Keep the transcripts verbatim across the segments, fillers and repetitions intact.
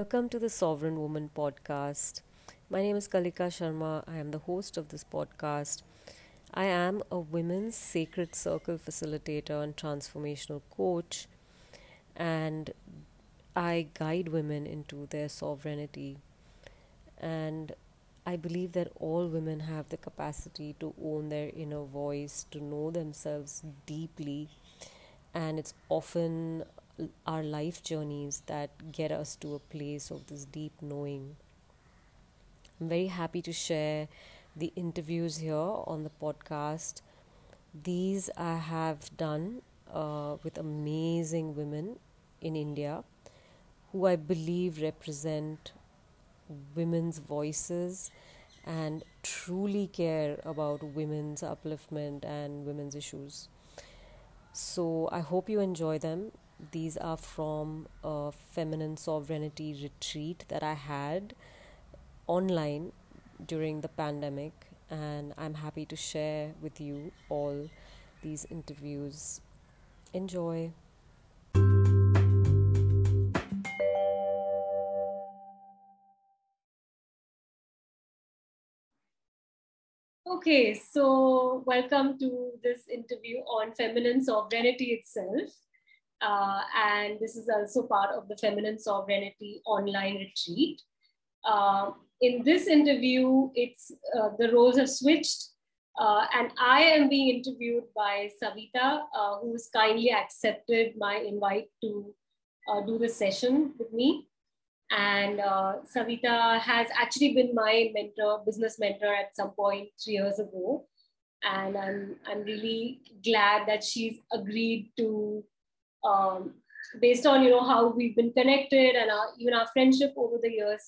Welcome to the Sovereign Woman Podcast. My name is Kalika Sharma. I am the host of this podcast. I am a women's sacred circle facilitator and transformational coach, and I guide women into their sovereignty. And I believe that all women have the capacity to own their inner voice, to know themselves deeply, and it's often our life journeys that get us to a place of this deep knowing. I'm very happy to share the interviews here on the podcast. These I have done uh, with amazing women in India who I believe represent women's voices and truly care about women's upliftment and women's issues. So I hope you enjoy them. These are from a feminine sovereignty retreat that I had online during the pandemic, and I'm happy to share with you all these interviews. Enjoy. Okay, so welcome to this interview on feminine sovereignty itself. Uh, and this is also part of the Feminine Sovereignty online retreat. Uh, in this interview, it's uh, the roles have switched, uh, and I am being interviewed by Savita, uh, who has kindly accepted my invite to uh, do this session with me. And uh, Savita has actually been my mentor, business mentor at some point three years ago. And I'm, I'm really glad that she's agreed to Um, based on, you know, how we've been connected and our, even our friendship over the years,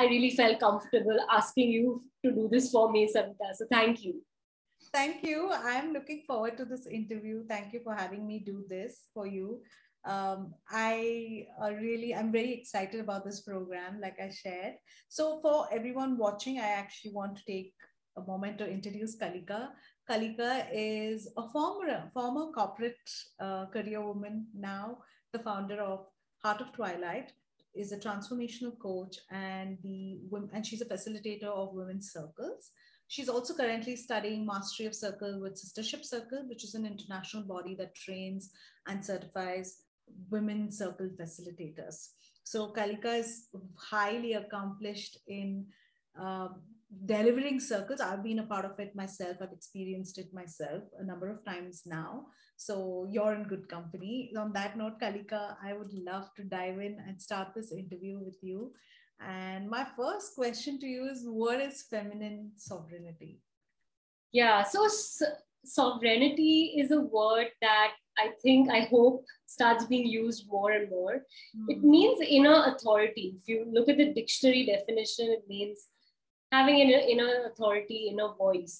I really felt comfortable asking you to do this for me, Savita. So thank you. Thank you. I'm looking forward to this interview. Thank you for having me do this for you. Um, I uh, really, I'm very excited about this program, like I shared. So for everyone watching, I actually want to take a moment to introduce Kalika. Kalika is a former, former corporate uh, career woman, now the founder of Heart of Twilight, is a transformational coach, and the and she's a facilitator of women's circles. She's also currently studying Mastery of Circle with Sistership Circle, which is an international body that trains and certifies women circle facilitators. So Kalika is highly accomplished in um, delivering circles. I've been a part of it myself. I've experienced it myself a number of times now. So you're in good company. On that note, Kalika, I would love to dive in and start this interview with you. And my first question to you is, what is feminine sovereignty? Yeah, so so- sovereignty is a word that I think, I hope, starts being used more and more. Mm. It means inner authority. If you look at the dictionary definition, it means having an inner authority, inner voice.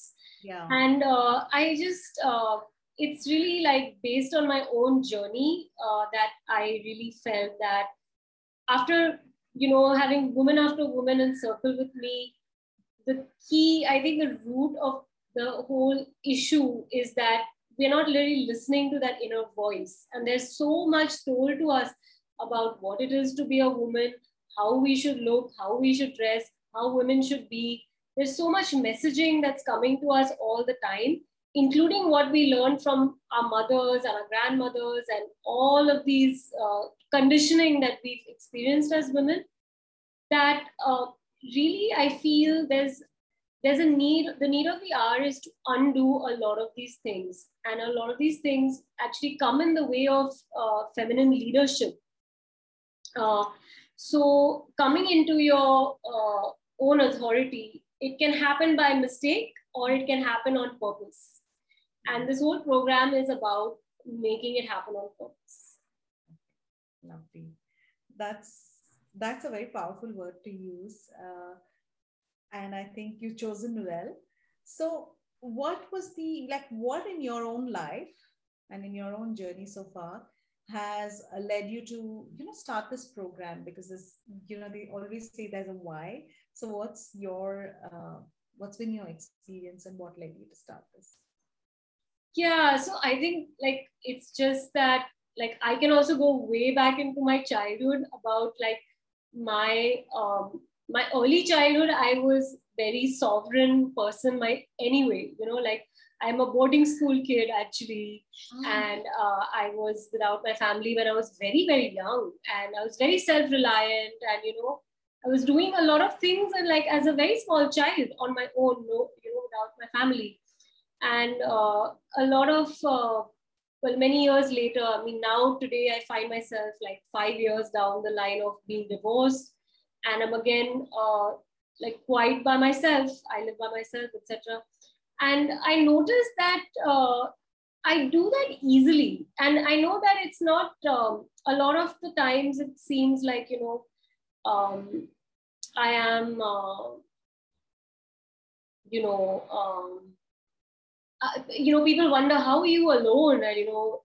Yeah. And uh, I just, uh, it's really like based on my own journey uh, that I really felt that after, you know, having woman after woman in circle with me, the key, I think the root of the whole issue is that we're not really listening to that inner voice. And there's so much told to us about what it is to be a woman, how we should look, how we should dress, how women should be. There's so much messaging that's coming to us all the time, including what we learn from our mothers and our grandmothers and all of these uh, conditioning that we've experienced as women, that uh, really I feel there's there's a need, the need of the hour is to undo a lot of these things. And a lot of these things actually come in the way of uh, feminine leadership. Uh, so coming into your uh, own authority, it can happen by mistake or it can happen on purpose. And this whole program is about making it happen on purpose. Lovely. That's, that's a very powerful word to use. Uh, and I think you've chosen well. So what was the, like what in your own life and in your own journey so far has led you to, you know, start this program? Because this, you know, they always say there's a why. So what's your, uh, what's been your experience and what led you to start this? Yeah, so I think like, it's just that, like, I can also go way back into my childhood about like, my um, my early childhood, I was very sovereign person. My anyway, you know, like I'm a boarding school kid actually, oh. and uh, I was without my family when I was very very young, and I was very self-reliant, and you know, I was doing a lot of things, and like as a very small child on my own, no, you know, without my family, and uh, a lot of uh, well, many years later, I mean, now today I find myself like five years down the line of being divorced, and I'm again uh, like quite by myself. I live by myself, et cetera. And I noticed that uh, I do that easily, and I know that it's not um, a lot of the times. It seems like you know. Um, I am, uh, you know, um, uh, you know, people wonder how are you alone, and you know,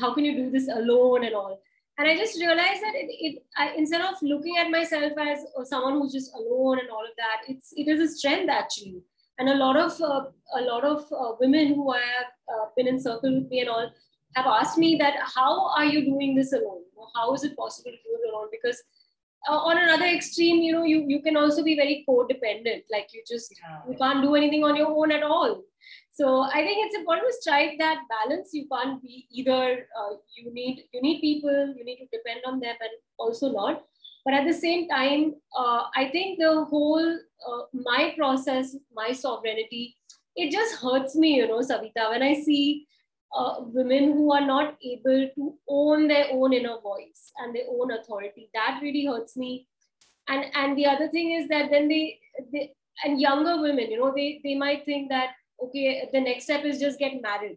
how can you do this alone and all. And I just realized that it, it I, instead of looking at myself as someone who's just alone and all of that, it's it is a strength actually. And a lot of uh, a lot of uh, women who I have uh, been in circle with me and all have asked me that how are you doing this alone? You know, how is it possible to do it alone? Because Uh, on another extreme, you know, you, you can also be very codependent, like you just, yeah. you can't do anything on your own at all. So I think it's important to strike that balance. You can't be either, uh, you need you need people, you need to depend on them and also not. But at the same time, uh, I think the whole, uh, my process, my sovereignty, it just hurts me, you know, Savita, when I see Uh, women who are not able to own their own inner voice and their own authority. That really hurts me. And and the other thing is that then they, they and younger women, you know, they, they might think that, okay, the next step is just get married.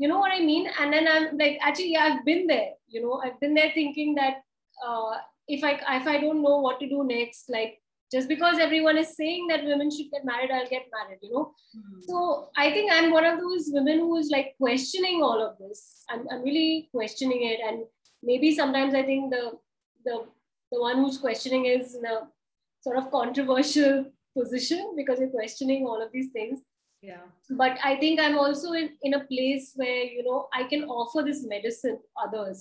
You know what I mean? And then I'm like, actually, yeah, I've been there, you know, I've been there thinking that uh, if I if I don't know what to do next, like, just because everyone is saying that women should get married, I'll get married, you know. Mm-hmm. So I think I'm one of those women who is like questioning all of this. I'm, I'm really questioning it. And maybe sometimes I think the, the, the one who's questioning is in a sort of controversial position because you're questioning all of these things. Yeah. But I think I'm also in, in a place where, you know, I can offer this medicine to others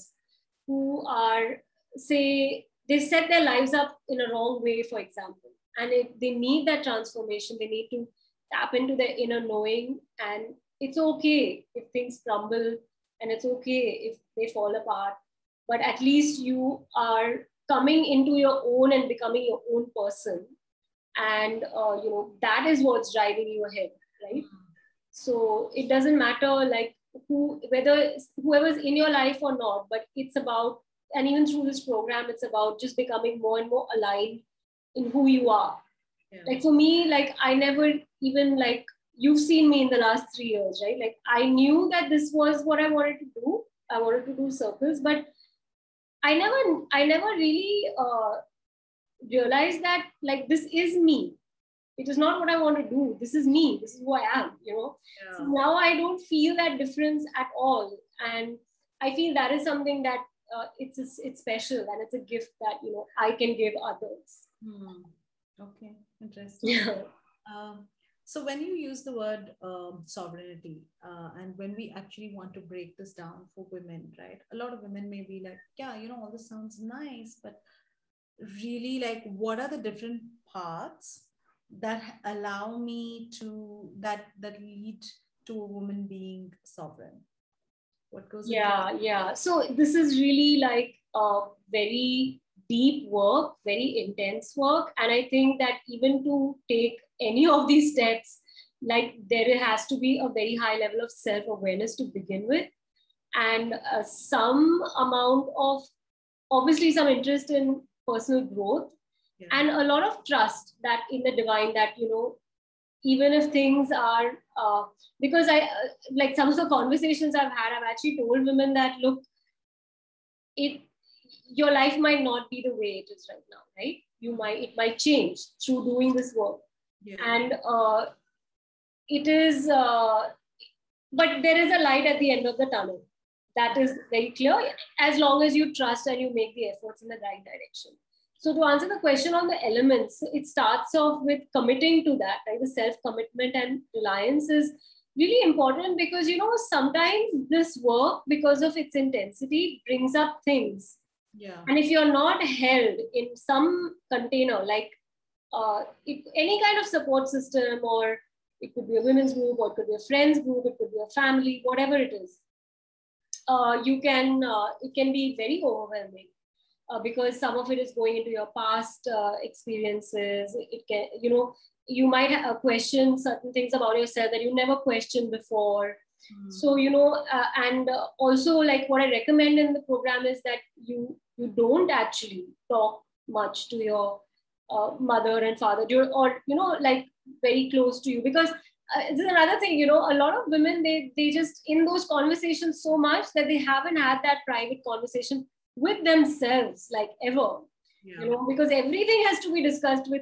who are, say, they set their lives up in a wrong way, for example, and if they need that transformation, they need to tap into their inner knowing, and it's okay if things crumble, and it's okay if they fall apart, but at least you are coming into your own and becoming your own person, and uh, you know, that is what's driving you ahead, right? So it doesn't matter like who, whether whoever's in your life or not, but it's about, and even through this program, it's about just becoming more and more aligned in who you are. Yeah. Like for me, like I never even like, you've seen me in the last three years, right? Like I knew that this was what I wanted to do. I wanted to do circles, but I never, I never really uh, realized that like, this is me. It is not what I want to do. This is me. This is who I am, you know? Yeah. So now I don't feel that difference at all. And I feel that is something that Uh, it's a, it's special, and it's a gift that, you know, I can give others. Hmm. Okay, interesting. Yeah. Um, so when you use the word um, sovereignty, uh, and when we actually want to break this down for women, right? A lot of women may be like, yeah, you know, all this sounds nice, but really, like, what are the different parts that allow me to that that lead to a woman being sovereign? What goes yeah, into- yeah. So this is really like a very deep work, very intense work. And I think that even to take any of these steps, like there has to be a very high level of self-awareness to begin with. And uh, some amount of, obviously some interest in personal growth, yeah. and a lot of trust that in the divine that, you know, even if things are, uh, because I, uh, like some of the conversations I've had, I've actually told women that, look, it, your life might not be the way it is right now, right? You might, it might change through doing this work. Yeah. And uh, it is, uh, but there is a light at the end of the tunnel. That is very clear, as long as you trust and you make the efforts in the right direction. So to answer the question on the elements, it starts off with committing to that, right? The self-commitment and reliance is really important because, you know, sometimes this work, because of its intensity, brings up things Yeah. And if you're not held in some container, like uh, if any kind of support system, or it could be a women's group, or it could be a friends group, it could be a family, whatever it is, uh, you can, uh, it can be very overwhelming uh, because some of it is going into your past uh, experiences. It can, you know, you might uh, question certain things about yourself that you never questioned before. Mm. So, you know, uh, and uh, also like what I recommend in the program is that you, you don't actually talk much to your uh, mother and father, or, you know, like very close to you, because uh, this is another thing, you know, a lot of women, they, they just in those conversations so much that they haven't had that private conversation with themselves, like ever, yeah. you know, because everything has to be discussed with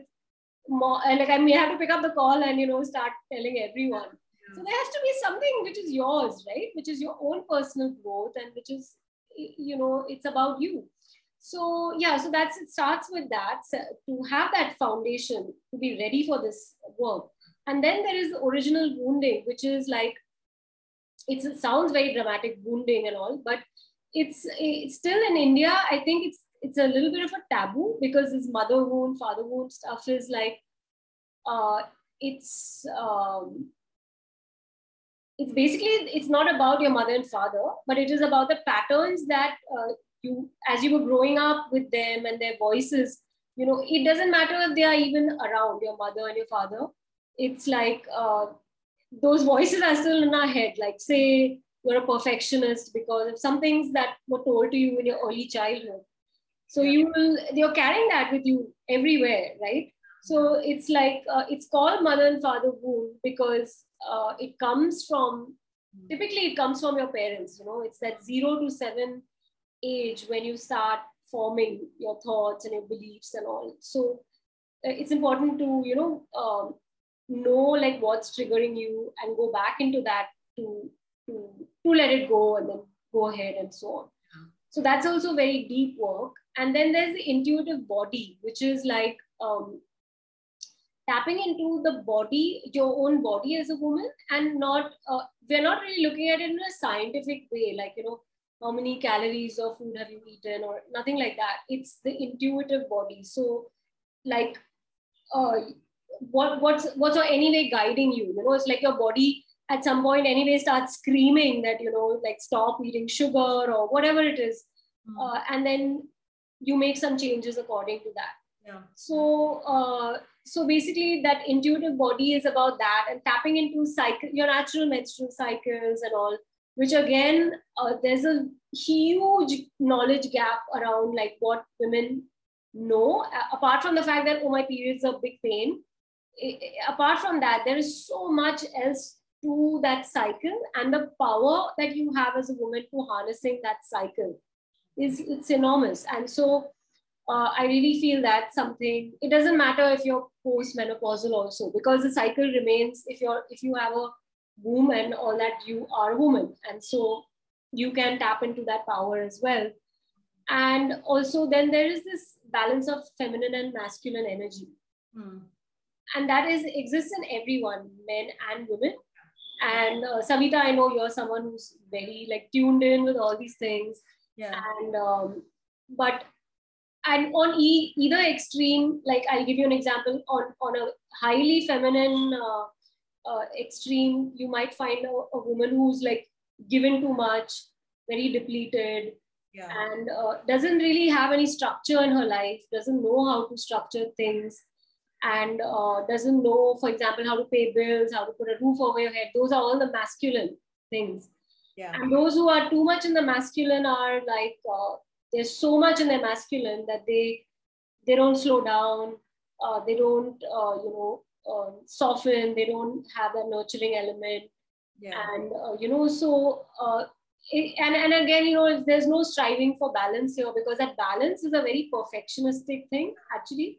more, like I may have to pick up the call and, you know, start telling everyone. Yeah. So there has to be something which is yours, right? Which is your own personal growth, and which is, you know, it's about you. So yeah, so that's, it starts with that, so to have that foundation to be ready for this work. And then there is the original wounding, which is like, it's, it sounds very dramatic, wounding and all, but it's, it's still in India, I think it's, it's a little bit of a taboo, because this mother wound, father wound stuff is like, uh, it's, um, it's basically, it's not about your mother and father, but it is about the patterns that uh, you, as you were growing up with them and their voices, you know, it doesn't matter if they are even around, your mother and your father. It's like, uh, those voices are still in our head. Like, say you're a perfectionist because of some things that were told to you in your early childhood. So you will, you're carrying that with you everywhere, right? So it's like, uh, it's called mother and father wound because uh, it comes from, typically it comes from your parents, you know, it's that zero to seven age when you start forming your thoughts and your beliefs and all. So uh, it's important to, you know, um, know like what's triggering you and go back into that to, to, to let it go and then go ahead and so on. So that's also very deep work. And then there's the intuitive body, which is like, um, tapping into the body, your own body as a woman, and not, uh, we're not really looking at it in a scientific way, like, you know, how many calories of food have you eaten or nothing like that. It's the intuitive body. So like, uh, what, what's, what's anyway guiding you, you know, it's like your body at some point anyway starts screaming that, you know, like stop eating sugar or whatever it is. Mm. Uh, and then you make some changes according to that. Yeah. So, uh, so basically that intuitive body is about that, and tapping into cycle, your natural menstrual cycles and all, which again, uh, there's a huge knowledge gap around like what women know, uh, apart from the fact that, oh, my periods are a big pain. It, it, apart from that, there is so much else to that cycle, and the power that you have as a woman to harnessing that cycle is, it's enormous. And so, Uh, I really feel that's something, it doesn't matter if you're post-menopausal also, because the cycle remains. If you're, if you have a womb and all that, you are a woman. And so you can tap into that power as well. And also then there is this balance of feminine and masculine energy. Hmm. And that is, exists in everyone, men and women. And uh, Savita, I know you're someone who's very like tuned in with all these things. Yeah. And, um, but And on e either extreme, like I'll give you an example, on, on a highly feminine uh, uh, extreme, you might find a, a woman who's like given too much, very depleted, yeah. and uh, doesn't really have any structure in her life, doesn't know how to structure things, and uh, doesn't know, for example, how to pay bills, how to put a roof over your head. Those are all the masculine things. Yeah. And those who are too much in the masculine are like... Uh, There's so much in their masculine that they they don't slow down, uh, they don't uh, you know uh, soften, they don't have that nurturing element, yeah. and uh, you know so uh, it, and and again you know there's no striving for balance here, because that balance is a very perfectionistic thing actually.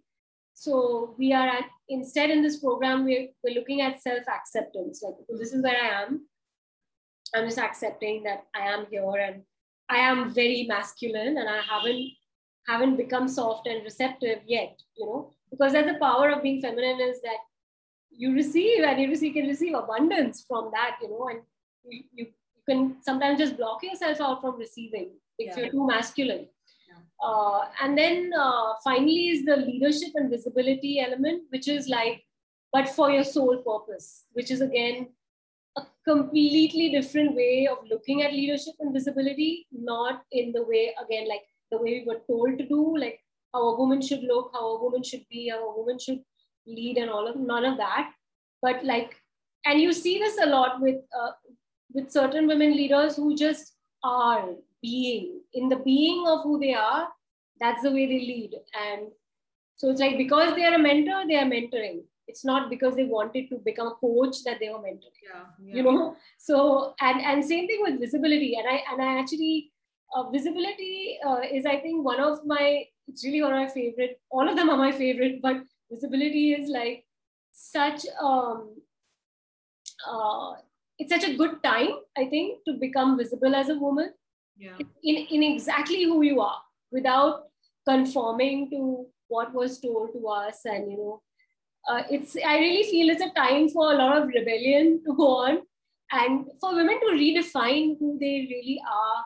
So we are at, instead in this program we're we're looking at self-acceptance, like this is where I am. I'm just accepting that I am here and. I am very masculine and I haven't haven't become soft and receptive yet, you know, because that's the power of being feminine, is that you receive and you receive, can receive abundance from that, you know, and you, you can sometimes just block yourself out from receiving if yeah. you're too masculine. Yeah. Uh, and then uh, finally is the leadership and visibility element, which is like, but for your sole purpose, which is again, a completely different way of looking at leadership and visibility, not in the way, again, like the way we were told to do, like how a woman should look, how a woman should be, how a woman should lead and all of, none of that. But like, and you see this a lot with, uh, with certain women leaders who just are being, in the being of who they are, that's the way they lead. And so it's like, because they are a mentor, they are mentoring. It's not because they wanted to become a coach that they were mentored, yeah, yeah. you know? So, and, and same thing with visibility. And I, and I actually, uh, visibility uh, is, I think, one of my, it's really one of my favorite, all of them are my favorite, but visibility is like such, um, uh, it's such a good time, I think, to become visible as a woman yeah. in, in exactly who you are without conforming to what was told to us and, you know, Uh, it's. I really feel it's a time for a lot of rebellion to go on and for women to redefine who they really are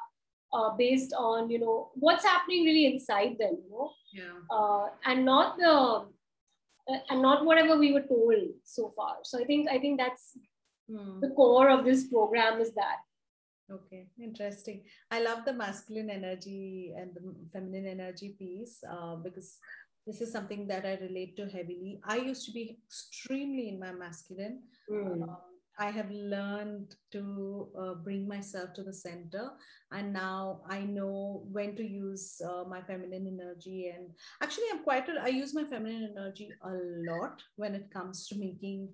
uh, based on, you know, what's happening really inside them, you know, yeah. uh, and not the, uh, and not whatever we were told so far. So I think, I think that's hmm. the core of this program is that. Okay, interesting. I love the masculine energy and the feminine energy piece uh, because this is something that I relate to heavily. I used to be extremely in my masculine. Mm. Um, I have learned to uh, bring myself to the center. And now I know when to use uh, my feminine energy. And actually, I'm quite, I use my feminine energy a lot when it comes to making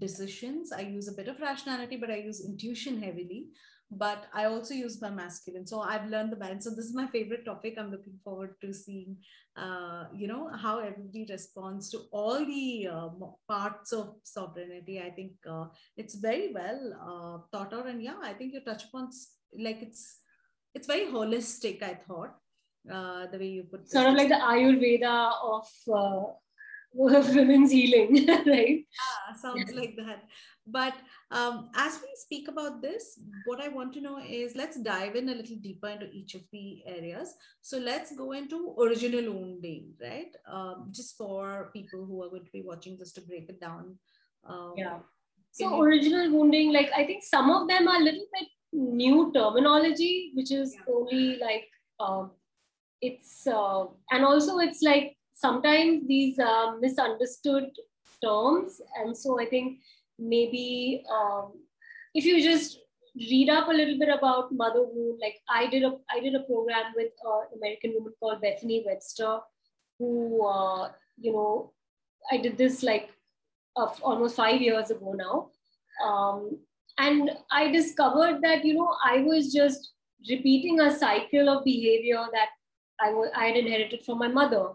decisions. I use a bit of rationality, but I use intuition heavily. But I also use my masculine. So I've learned the balance. So this is my favorite topic. I'm looking forward to seeing, uh, you know, how everybody responds to all the uh, parts of sovereignty. I think uh, it's very well uh, thought out. And yeah, I think you touch upon, like it's, it's very holistic, I thought, uh, the way you put it. Sort of like the Ayurveda of uh, women's healing, right? Yeah, sounds like that. But um, as we speak about this, what I want to know is let's dive in a little deeper into each of the areas. So let's go into original wounding, right? Um, just for people who are going to be watching, just to break it down. Um, yeah. So you... original wounding, like I think some of them are a little bit new terminology, which is yeah. only like um, it's, uh, and also it's like sometimes these are misunderstood terms. And so I think maybe um, if you just read up a little bit about mother wound, like I did a I did a program with uh, an American woman called Bethany Webster, who uh, you know I did this like uh, almost five years ago now, um, and I discovered that you know I was just repeating a cycle of behavior that I was I had inherited from my mother,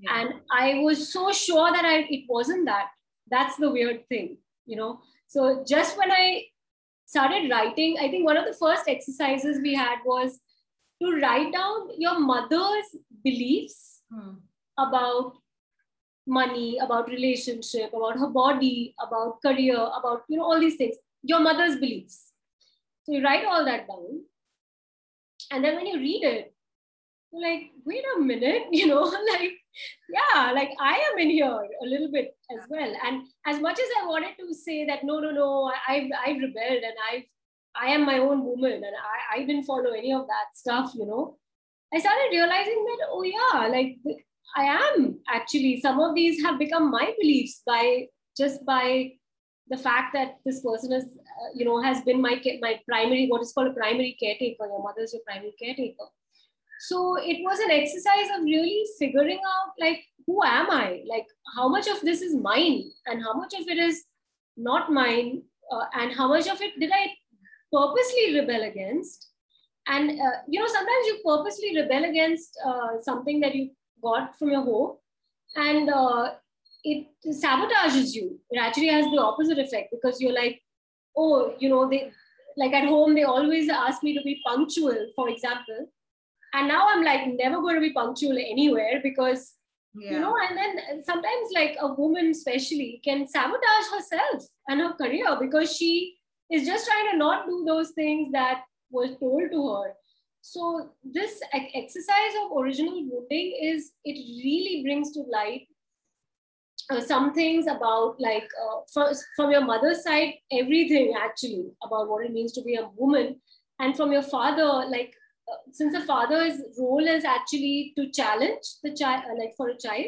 yeah. and I was so sure that I it wasn't that. That's the weird thing. You know, so just when I started writing, I think one of the first exercises we had was to write down your mother's beliefs hmm. about money, about relationship, about her body, about career, about, you know, all these things, your mother's beliefs. So you write all that down. And then when you read it, you're like, wait a minute, you know, like, yeah, like I am in here a little bit as well. And as much as I wanted to say that, no, no, no, I've, I've rebelled and I've, I am my own woman and I, I didn't follow any of that stuff, you know, I started realizing that, oh yeah, like I am actually, some of these have become my beliefs by just by the fact that this person is, uh, you know, has been my, my primary, what is called a primary caretaker. Your mother is your primary caretaker. So it was an exercise of really figuring out like, who am I? Like how much of this is mine and how much of it is not mine uh, and how much of it did I purposely rebel against? And uh, you know, sometimes you purposely rebel against uh, something that you got from your home and uh, it sabotages you. It actually has the opposite effect because you're like, oh, you know, they like at home, they always ask me to be punctual, for example. And now I'm like never going to be punctual anywhere because, yeah. you know, and then sometimes like a woman especially can sabotage herself and her career because she is just trying to not do those things that were told to her. So this exercise of original rooting is, it really brings to light uh, some things about like, uh, first, from your mother's side, everything actually about what it means to be a woman. And from your father, like, uh, since the father's role is actually to challenge the child, uh, like for a child,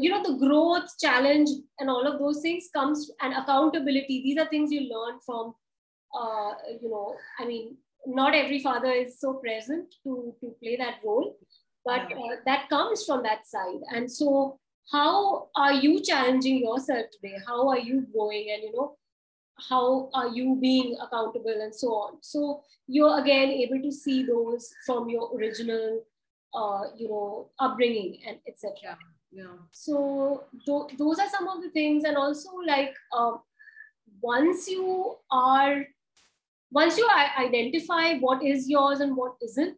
you know, the growth, challenge, and all of those things comes, and accountability. These are things you learn from, uh, you know, I mean, not every father is so present to, to play that role, but uh, that comes from that side. And so how are you challenging yourself today? How are you growing? And, you know, how are you being accountable and so on? So you're again able to see those from your original, uh, you know, upbringing and et cetera. Yeah. So th- those are some of the things. And also like, um, once you are, once you identify what is yours and what isn't,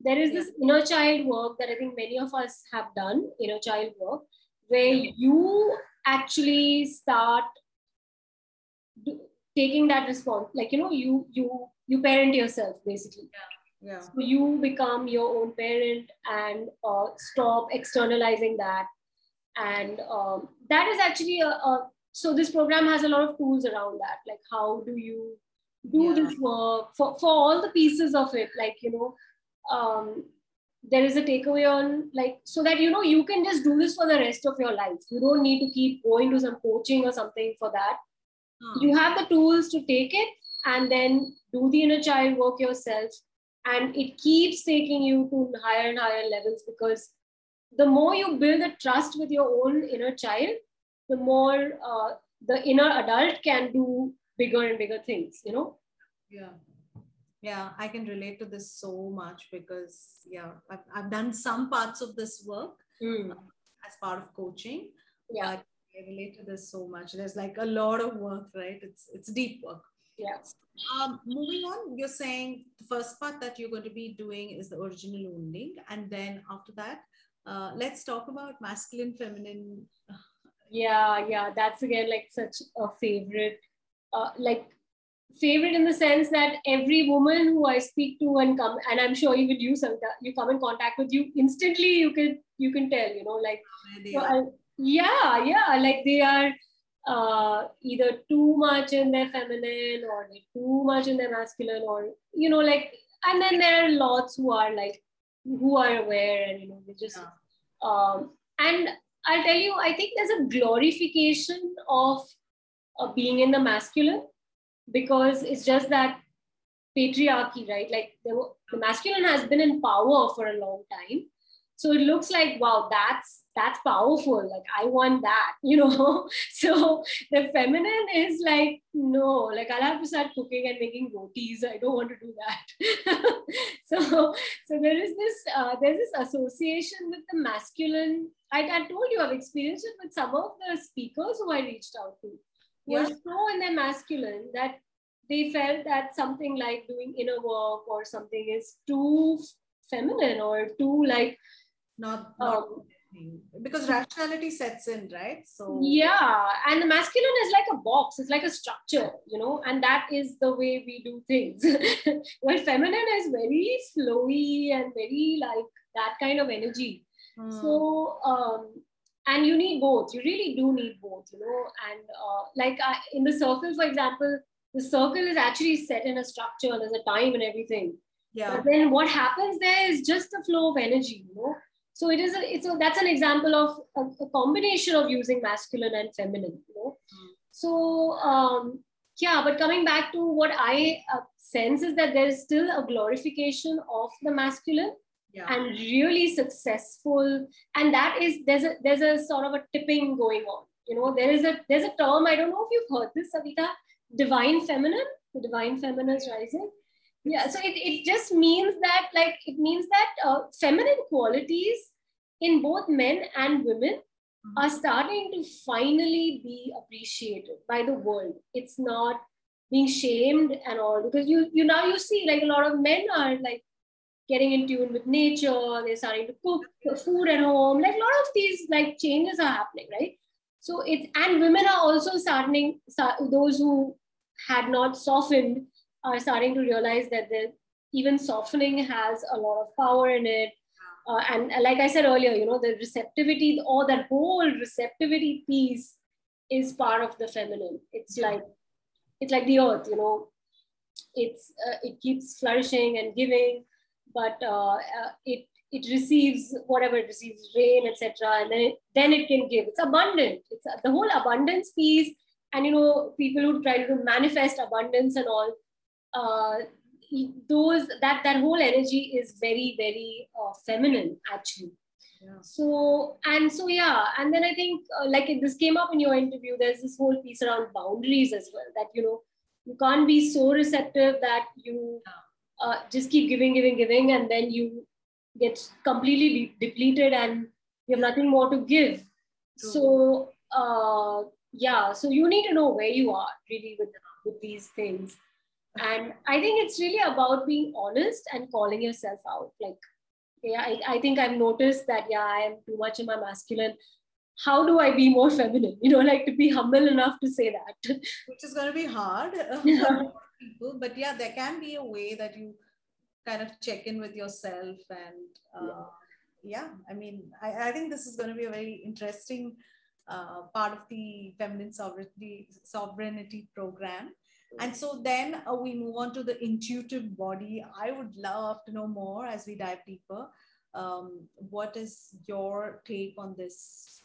there is this inner child work that I think many of us have done, inner child work, where you actually start do, taking that response. Like, you know, you, you, you parent yourself basically. Yeah. Yeah. So you become your own parent and uh, stop externalizing that. And um, that is actually, a, a, so this program has a lot of tools around that. Like how do you do yeah. this work for, for all the pieces of it? Like, you know, um, there is a takeaway on like, so that, you know, you can just do this for the rest of your life. You don't need to keep going to some coaching or something for that. Hmm. You have the tools to take it and then do the inner child work yourself. And it keeps taking you to higher and higher levels, because the more you build a trust with your own inner child, the more uh, the inner adult can do bigger and bigger things, you know? Yeah. Yeah, I can relate to this so much because, yeah, I've, I've done some parts of this work mm. as part of coaching. Yeah. But I relate to this so much. There's like a lot of work, right? It's, it's deep work. Yeah. Um, moving on, you're saying the first part that you're going to be doing is the original wounding. And then after that, uh, let's talk about masculine, feminine. Yeah, yeah. That's again, like such a favorite, uh, like favorite in the sense that every woman who I speak to and come, and I'm sure even you, Savita, you come in contact with you instantly, you can, you can tell, you know, like, so I, yeah, yeah. Like they are, Uh, either too much in their feminine or like too much in their masculine, or, you know, like, and then there are lots who are like, who are aware and, you know, they just, yeah. um, and I'll tell you, I think there's a glorification of uh, being in the masculine, because it's just that patriarchy, right? Like there were, the masculine has been in power for a long time. So it looks like, wow, that's, that's powerful. Like I want that, you know? So the feminine is like, no, like I'll have to start cooking and making rotis. I don't want to do that. so, so there is this, uh, there's this association with the masculine. I, I told you, I've experienced it with some of the speakers who I reached out to. Yeah. Were so in their masculine that they felt that something like doing inner work or something is too feminine or too like, Not, not um, because rationality sets in, right? So yeah, and the masculine is like a box, it's like a structure, you know, and that is the way we do things. Well, feminine is very flowy and very like that kind of energy. Hmm. So, um, and you need both, you really do need both, you know, and uh, like I, in the circle, for example, the circle is actually set in a structure, there's a time and everything. Yeah. But then what happens there is just the flow of energy, you know. So it is a, it's a, that's an example of a, a combination of using masculine and feminine, you know. Mm. So, um, yeah, but coming back to what I uh, sense is that there is still a glorification of the masculine yeah. and really successful. And that is, there's a, there's a sort of a tipping going on, you know, there is a, there's a term, I don't know if you've heard this, Savita, divine feminine, the divine feminine is rising. Yeah, so it, it just means that, like, it means that uh, feminine qualities in both men and women mm-hmm. are starting to finally be appreciated by the world. It's not being shamed and all, because you, you now you see, like, a lot of men are, like, getting in tune with nature, they're starting to cook food at home, like, a lot of these, like, changes are happening, right? So it's, and women are also starting, those who had not softened, are starting to realize that there even softening has a lot of power in it. Uh, and like I said earlier, you know, the receptivity or that whole receptivity piece is part of the feminine. It's like, it's like the earth, you know, it's, uh, it keeps flourishing and giving, but uh, uh, it, it receives whatever it receives, rain, et cetera. And then it, then it can give. It's abundant. It's uh, the whole abundance piece. And, you know, people who try to manifest abundance and all, uh, those, that, that whole energy is very, very uh, feminine, actually. Yeah. So, and so, yeah. And then I think, uh, like this came up in your interview, there's this whole piece around boundaries as well, that, you know, you can't be so receptive that you uh, just keep giving, giving, giving, and then you get completely de- depleted and you have nothing more to give. True. So, uh, yeah, so you need to know where you are really with, with these things. And I think it's really about being honest and calling yourself out. Like, yeah, I, I think I've noticed that, yeah, I am too much in my masculine. How do I be more feminine? You know, like to be humble enough to say that. Which is going to be hard yeah. for a lot of people. But yeah, there can be a way that you kind of check in with yourself. And uh, yeah. yeah, I mean, I, I think this is going to be a very interesting uh, part of the Feminine Sovereignty, sovereignty program. And so then uh, we move on to the intuitive body. I would love to know more as we dive deeper. Um, what is your take on this?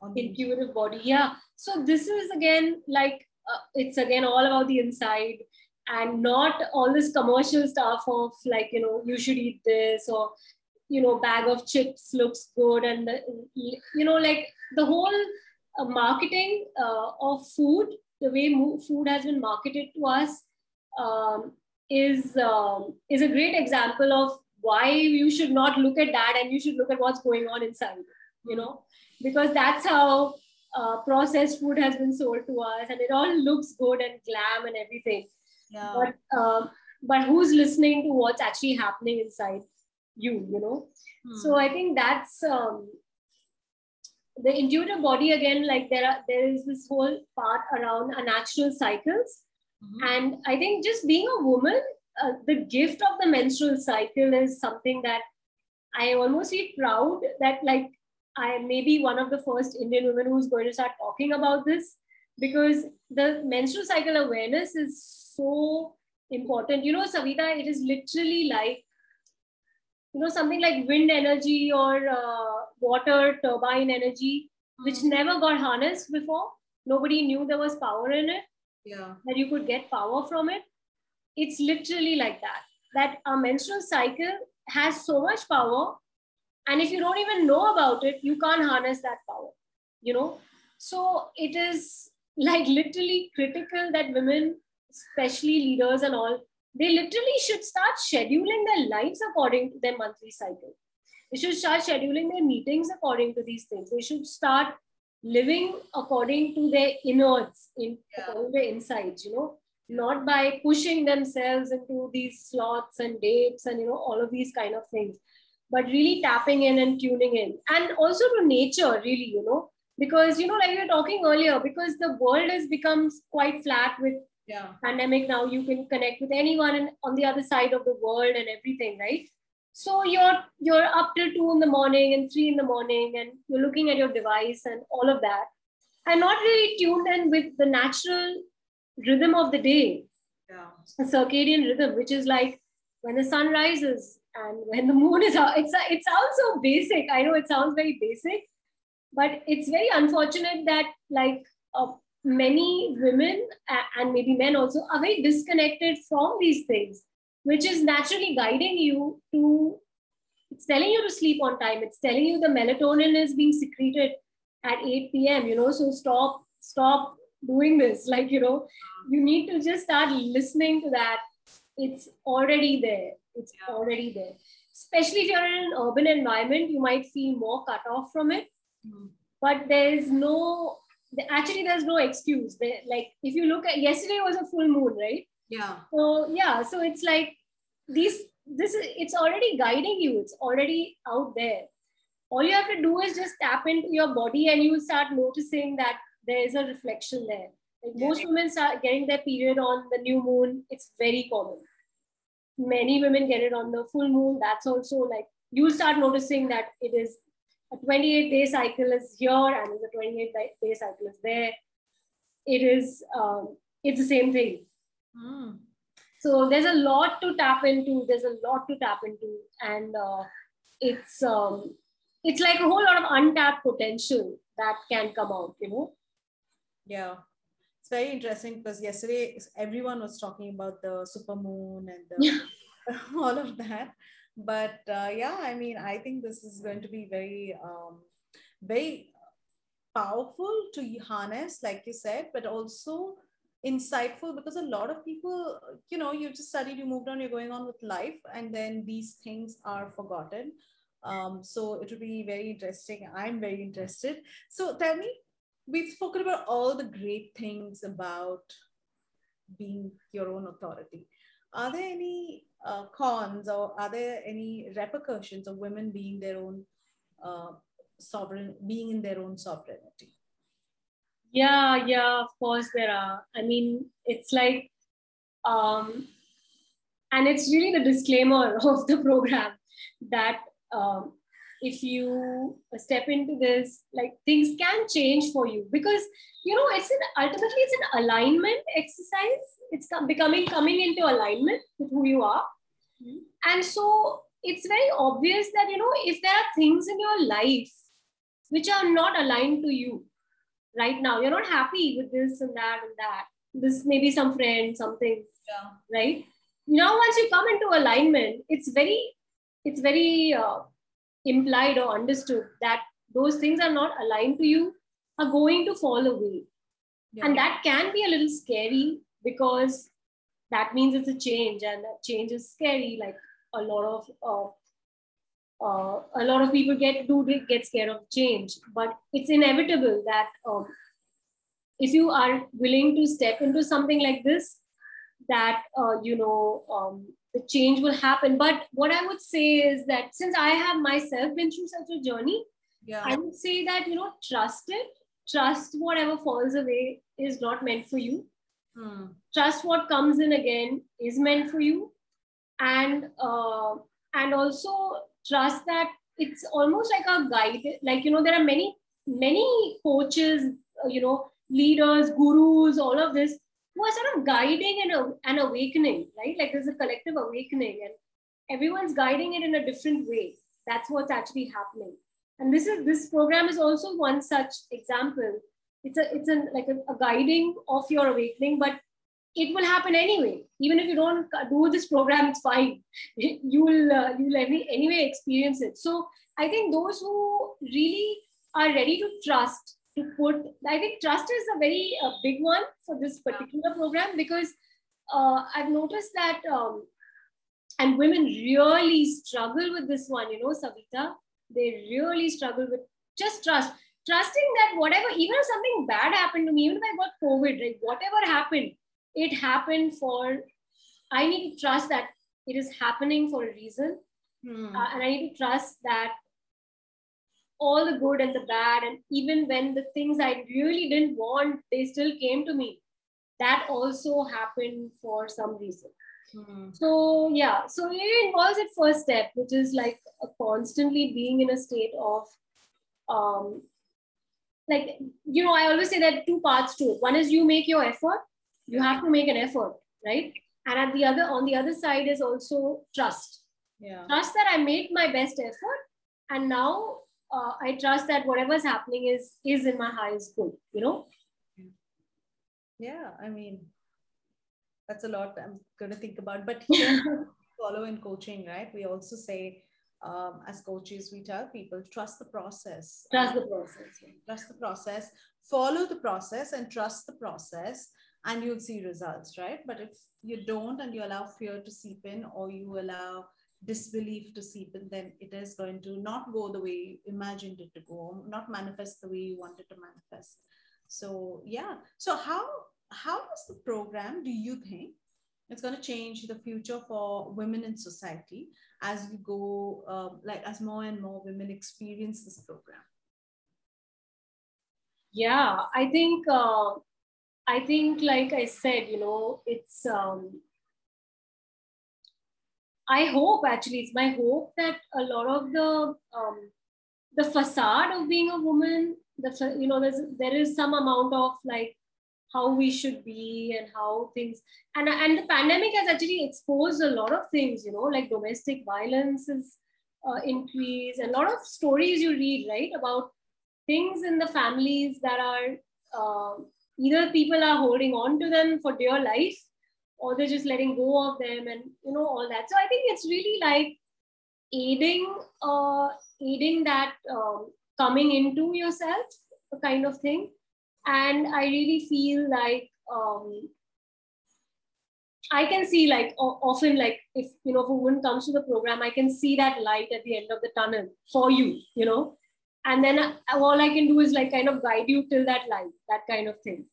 On the intuitive body. Yeah. So this is again, like, uh, it's again all about the inside and not all this commercial stuff of like, you know, you should eat this or, you know, bag of chips looks good. And, the, you know, like the whole uh, marketing uh, of food, the way food has been marketed to us um, is um, is a great example of why you should not look at that and you should look at what's going on inside, you know, because that's how uh, processed food has been sold to us and it all looks good and glam and everything. Yeah. But, um, but who's listening to what's actually happening inside you, you know? Hmm. So I think that's... Um, the intuitive body again, like there are, there is this whole part around our natural cycles. Mm-hmm. And I think just being a woman, uh, the gift of the menstrual cycle is something that I almost feel proud that like I may be one of the first Indian women who's going to start talking about this, because the menstrual cycle awareness is so important. You know, Savita, it is literally like, you know, something like wind energy or uh, water turbine energy, which never got harnessed before. Nobody knew there was power in it, yeah, that you could get power from it. It's literally like that, that our menstrual cycle has so much power. And if you don't even know about it, you can't harness that power, you know? So it is like literally critical that women, especially leaders and all, they literally should start scheduling their lives according to their monthly cycle. They should start scheduling their meetings according to these things. They should start living according to their innards, in, yeah. according to their insides, you know, not by pushing themselves into these slots and dates and, you know, all of these kind of things, but really tapping in and tuning in. And also to nature, really, you know, because, you know, like we were talking earlier, because the world has become quite flat with yeah. pandemic. Now you can connect with anyone and on the other side of the world and everything, right? So you're you're up till two in the morning and three in the morning and you're looking at your device and all of that, and not really tuned in with the natural rhythm of the day, yeah. a circadian rhythm, which is like when the sun rises and when the moon is out. It's it sounds so basic. I know it sounds very basic, but it's very unfortunate that like a many women and maybe men also are very disconnected from these things, which is naturally guiding you to, it's telling you to sleep on time. It's telling you the melatonin is being secreted at eight p.m., you know, so stop, stop doing this. Like, you know, you need to just start listening to that. It's already there. It's yeah. already there. Especially if you're in an urban environment, you might feel more cut off from it, mm. but there's no, actually, there's no excuse. They, like, if you look at yesterday was a full moon, right? Yeah. So yeah, so it's like these. This is it's already guiding you. It's already out there. All you have to do is just tap into your body, and you will start noticing that there is a reflection there. Like most women start getting their period on the new moon. It's very common. many women get it on the full moon. That's also like, you'll start noticing that it is a twenty-eight day cycle is here and the twenty-eight day cycle is there. It is, um, it's the same thing. Mm. So there's a lot to tap into. There's a lot to tap into. And uh, it's, um, it's like a whole lot of untapped potential that can come out, you know? Yeah. It's very interesting because yesterday everyone was talking about the supermoon and the, yeah. all of that. But uh, yeah, I mean, I think this is going to be very, um, very powerful to harness, like you said, but also insightful, because a lot of people, you know, you just studied, you moved on, you're going on with life, and then these things are forgotten. Um, so it will be very interesting. I'm very interested. So tell me, we've spoken about all the great things about being your own authority. Are there any uh, cons, or are there any repercussions of women being their own uh, sovereign, being in their own sovereignty? Yeah, yeah, of course there are. I mean, it's like, um, and it's really the disclaimer of the program that um, if you step into this, like, things can change for you, because, you know, it's an, ultimately it's an alignment exercise. It's becoming, coming into alignment with who you are. Mm-hmm. And so it's very obvious that, you know, if there are things in your life which are not aligned to you right now, you're not happy with this and that and that, this may be some friend, something, yeah. right? Now, once you come into alignment, it's very, it's very, uh, implied or understood that those things are not aligned to you are going to fall away. Yeah. And that can be a little scary, because that means it's a change, and that change is scary. Like a lot of uh, uh, a lot of people get do get scared of change, but it's inevitable that um, if you are willing to step into something like this, that uh, you know um, the change will happen. But what I would say is that since I have myself been through such a journey, yeah. I would say that, you know, trust it. Trust whatever falls away is not meant for you. Hmm. Trust what comes in again is meant for you. And, uh, and also trust that it's almost like a guide. Like, you know, there are many, many coaches, you know, leaders, gurus, all of this, who are sort of guiding and an awakening, right? Like there's a collective awakening and everyone's guiding it in a different way. That's what's actually happening. And this is, this program is also one such example. It's a, it's a, like a, a guiding of your awakening, but it will happen anyway. Even if you don't do this program, it's fine. You will, uh, you will any, anyway experience it. So I think those who really are ready to trust, to put, I think trust is a very uh, big one for this particular program, because uh, I've noticed that, um, and women really struggle with this one, you know, Savita, they really struggle with just trust. Trusting that whatever, even if something bad happened to me, even if I got COVID, right, whatever happened, it happened for, I need to trust that it is happening for a reason. Hmm. Uh, and I need to trust that all the good and the bad, and even when the things I really didn't want, they still came to me. That also happened for some reason. Hmm. So yeah, so it involves that first step, which is like a constantly being in a state of, um, like, you know, I always say that two parts to it. One is you make your effort. You have to make an effort, right? And at the other, on the other side is also trust. Yeah. Trust that I made my best effort. And now uh, I trust that whatever's happening is, is in my highest good, you know? Yeah, I mean, that's a lot I'm going to think about. But here, follow in coaching, right? We also say, Um, as coaches, we tell people, trust the process. Trust the process. Trust the process. Follow the process and trust the process, and you'll see results, right? But if you don't, and you allow fear to seep in, or you allow disbelief to seep in, then it is going to not go the way you imagined it to go, not manifest the way you want it to manifest. So yeah. So how how does the program, do you think, it's going to change the future for women in society as you go, um, like as more and more women experience this program? Yeah, I think, uh, I think, like I said, you know, it's, um, I hope, actually, it's my hope that a lot of the um, the facade of being a woman, the you know, there's, there is some amount of like how we should be and how things, and, and the pandemic has actually exposed a lot of things, you know, like domestic violence is uh, increased, a lot of stories you read, right, about things in the families that are uh, either people are holding on to them for dear life, or they're just letting go of them, and you know, all that. So I think it's really like aiding, uh, aiding that um, coming into yourself kind of thing. And I really feel like um, I can see like o- often like if, you know, if a woman comes to the program, I can see that light at the end of the tunnel for you, you know, and then I, all I can do is like kind of guide you till that light, that kind of thing.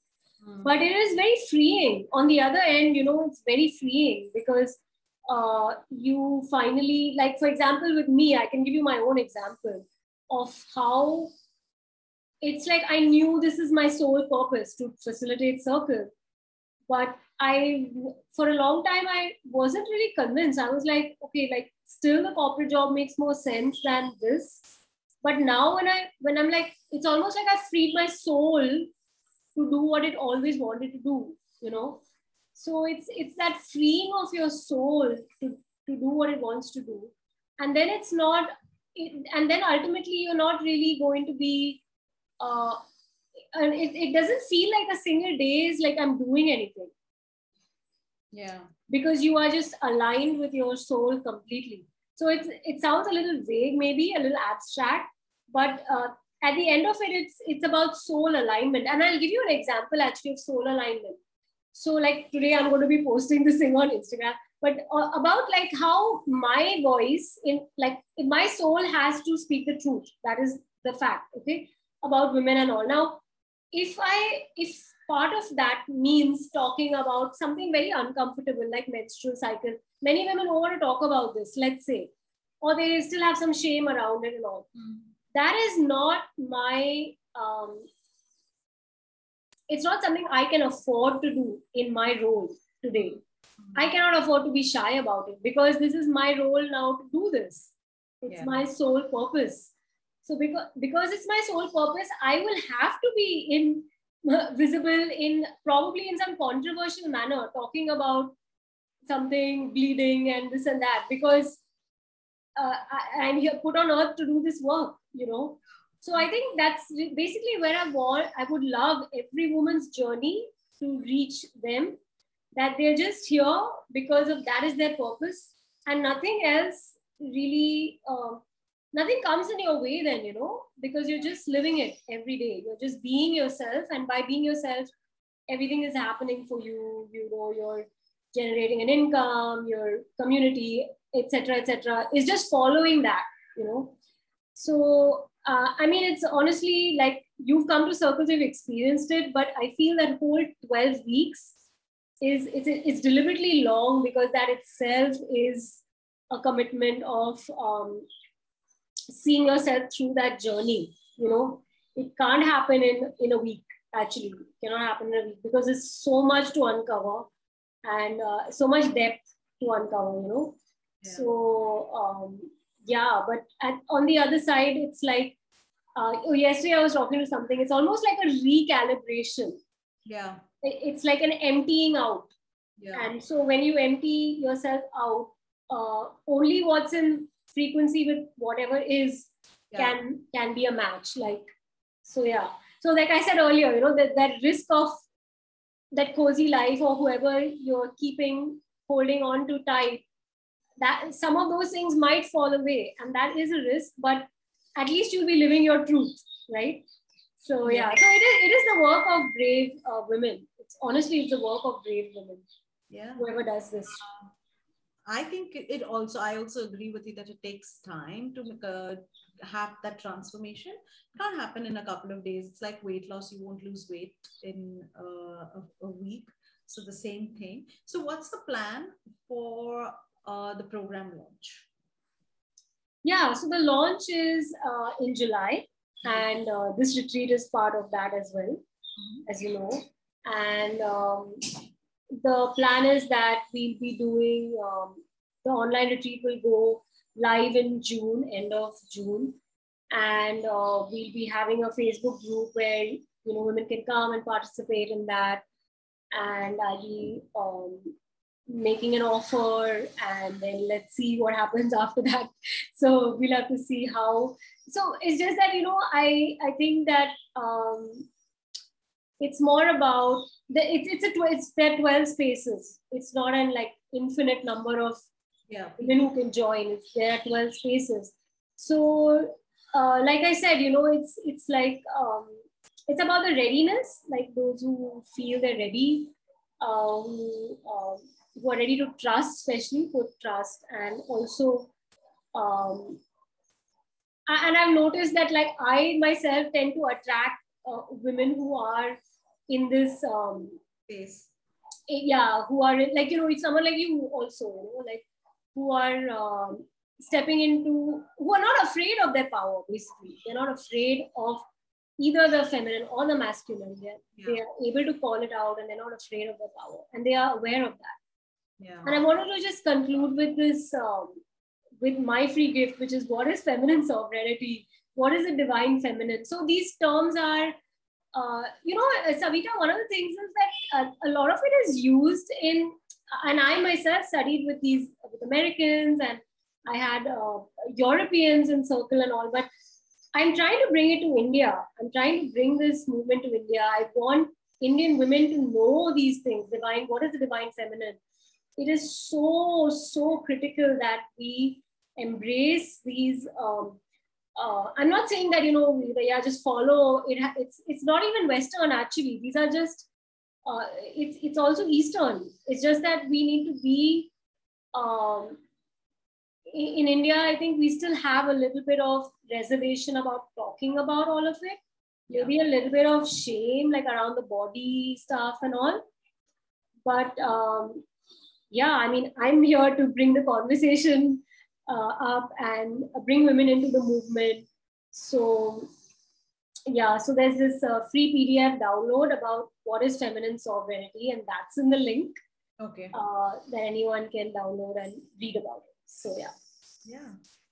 But it is very freeing. On the other end, you know, it's very freeing because uh, you finally, like, for example, with me, I can give you my own example of how it's like, I knew this is my sole purpose to facilitate circle. But I, for a long time, I wasn't really convinced. I was like, okay, like still the corporate job makes more sense than this. But now when I, when I'm like, it's almost like I freed my soul to do what it always wanted to do, you know? So it's it's that freeing of your soul to, to do what it wants to do. And then it's not, it, and then ultimately you're not really going to be, uh, and it, it doesn't feel like a single day is like I'm doing anything. Yeah. Because you are just aligned with your soul completely. So it's, it sounds a little vague, maybe a little abstract, but uh, at the end of it, it's it's about soul alignment. And I'll give you an example actually of soul alignment. So like today I'm going to be posting this thing on Instagram, but uh, about like how my voice in like my soul has to speak the truth. That is the fact, okay, about women and all. Now, if I, if part of that means talking about something very uncomfortable, like menstrual cycle, many women don't want to talk about this, let's say, or they still have some shame around it and all. Mm. That is not my, um, it's not something I can afford to do in my role today. Mm-hmm. I cannot afford to be shy about it because this is my role now to do this. It's yeah. my sole purpose. So because, because it's my sole purpose, I will have to be in visible in probably in some controversial manner, talking about something bleeding and this and that, because uh, I, I'm here put on earth to do this work. You know, so I think that's basically where I want, I would love every woman's journey to reach them, that they're just here because of that is their purpose and nothing else really, uh, nothing comes in your way then, you know, because you're just living it every day. You're just being yourself, and by being yourself, everything is happening for you. You know, you're generating an income, your community, et cetera, et cetera. It's just following that, you know. So, uh, I mean, it's honestly like you've come to circles, you've experienced it, but I feel that whole twelve weeks is it's, it's deliberately long because that itself is a commitment of um, seeing yourself through that journey. You know, it can't happen in, in a week, actually. It cannot happen in a week because there's so much to uncover and uh, so much depth to uncover, you know. Yeah. So, um, yeah, but at, on the other side, it's like, uh, yesterday I was talking to something, it's almost like a recalibration. Yeah. It's like an emptying out. Yeah. And so when you empty yourself out, uh, only what's in frequency with whatever is yeah. can can be a match. Like, so yeah. So like I said earlier, you know, that, that risk of that cozy life or whoever you're keeping, holding on to tight, that some of those things might fall away, and that is a risk, but at least you'll be living your truth, right? So yeah, so it is, it is the work of brave uh, women. It's honestly, it's the work of brave women. Yeah. Whoever does this. I think it also, I also agree with you that it takes time to uh, have that transformation. It can't happen in a couple of days. It's like weight loss. You won't lose weight in uh, a, a week. So the same thing. So what's the plan for Uh, the program launch? Yeah, so the launch is uh, in July, and uh, this retreat is part of that as well, mm-hmm. as you know. And um, the plan is that we'll be doing um, The online retreat will go live in June, end of June. And uh, we'll be having a Facebook group where, you know, women can come and participate in that. And I'll be um, making an offer, and then let's see what happens after that. So we'll have to see how. So it's just that, you know, I, I think that um, it's more about, the, it's, it's, a tw- it's there twelve spaces. It's not an like infinite number of yeah. women who can join. It's there twelve spaces. So uh, like I said, you know, it's, it's like, um, it's about the readiness, like those who feel they're ready, uh, who, uh, who are ready to trust, especially for trust. And also, um, and I've noticed that like I myself tend to attract uh, women who are in this um, space. Yeah, who are like, you know, it's someone like you also, you know, like who are um, stepping into, who are not afraid of their power, basically. They're not afraid of either the feminine or the masculine. They're, yeah. they are able to call it out, and they're not afraid of their power, and they are aware of that. Yeah. And I wanted to just conclude with this, um, with my free gift, which is what is feminine sovereignty? What is the divine feminine? So these terms are, uh, you know, Savita, one of the things is that a, a lot of it is used in, and I myself studied with these, with Americans, and I had uh, Europeans in circle and all, but I'm trying to bring it to India. I'm trying to bring this movement to India. I want Indian women to know these things. Divine, what is the divine feminine? It is so, so critical that we embrace these. Um, uh, I'm not saying that, you know, yeah, just follow it. It's it's not even Western, actually. These are just, uh, it's, it's also Eastern. It's just that we need to be, um, in India, I think we still have a little bit of reservation about talking about all of it. Maybe yeah. a little bit of shame, like around the body stuff and all. But um, yeah, I mean, I'm here to bring the conversation uh, up and bring women into the movement. So yeah, so there's this uh, free P D F download about what is feminine sovereignty, and that's in the link. Okay. Uh, that anyone can download and read about it. So yeah. Yeah.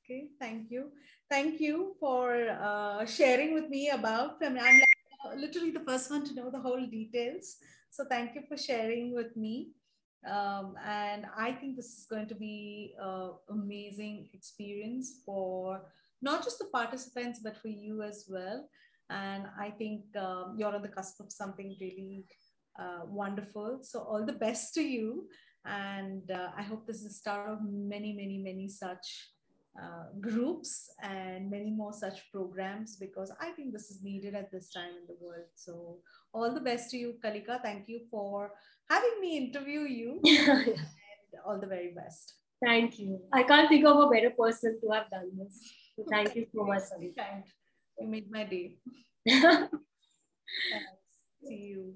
Okay. Thank you. Thank you for uh, sharing with me about them. I'm like, uh, literally the first one to know the whole details. So thank you for sharing with me. Um, and I think this is going to be an amazing experience for not just the participants, but for you as well. And I think um, you're on the cusp of something really uh, wonderful. So all the best to you. And uh, I hope this is the start of many, many, many such uh, groups and many more such programs, because I think this is needed at this time in the world. So all the best to you, Kalika. Thank you for having me interview you. And all the very best. Thank you. I can't think of a better person to have done this. So thank you so much. You made my day. Thanks. See you.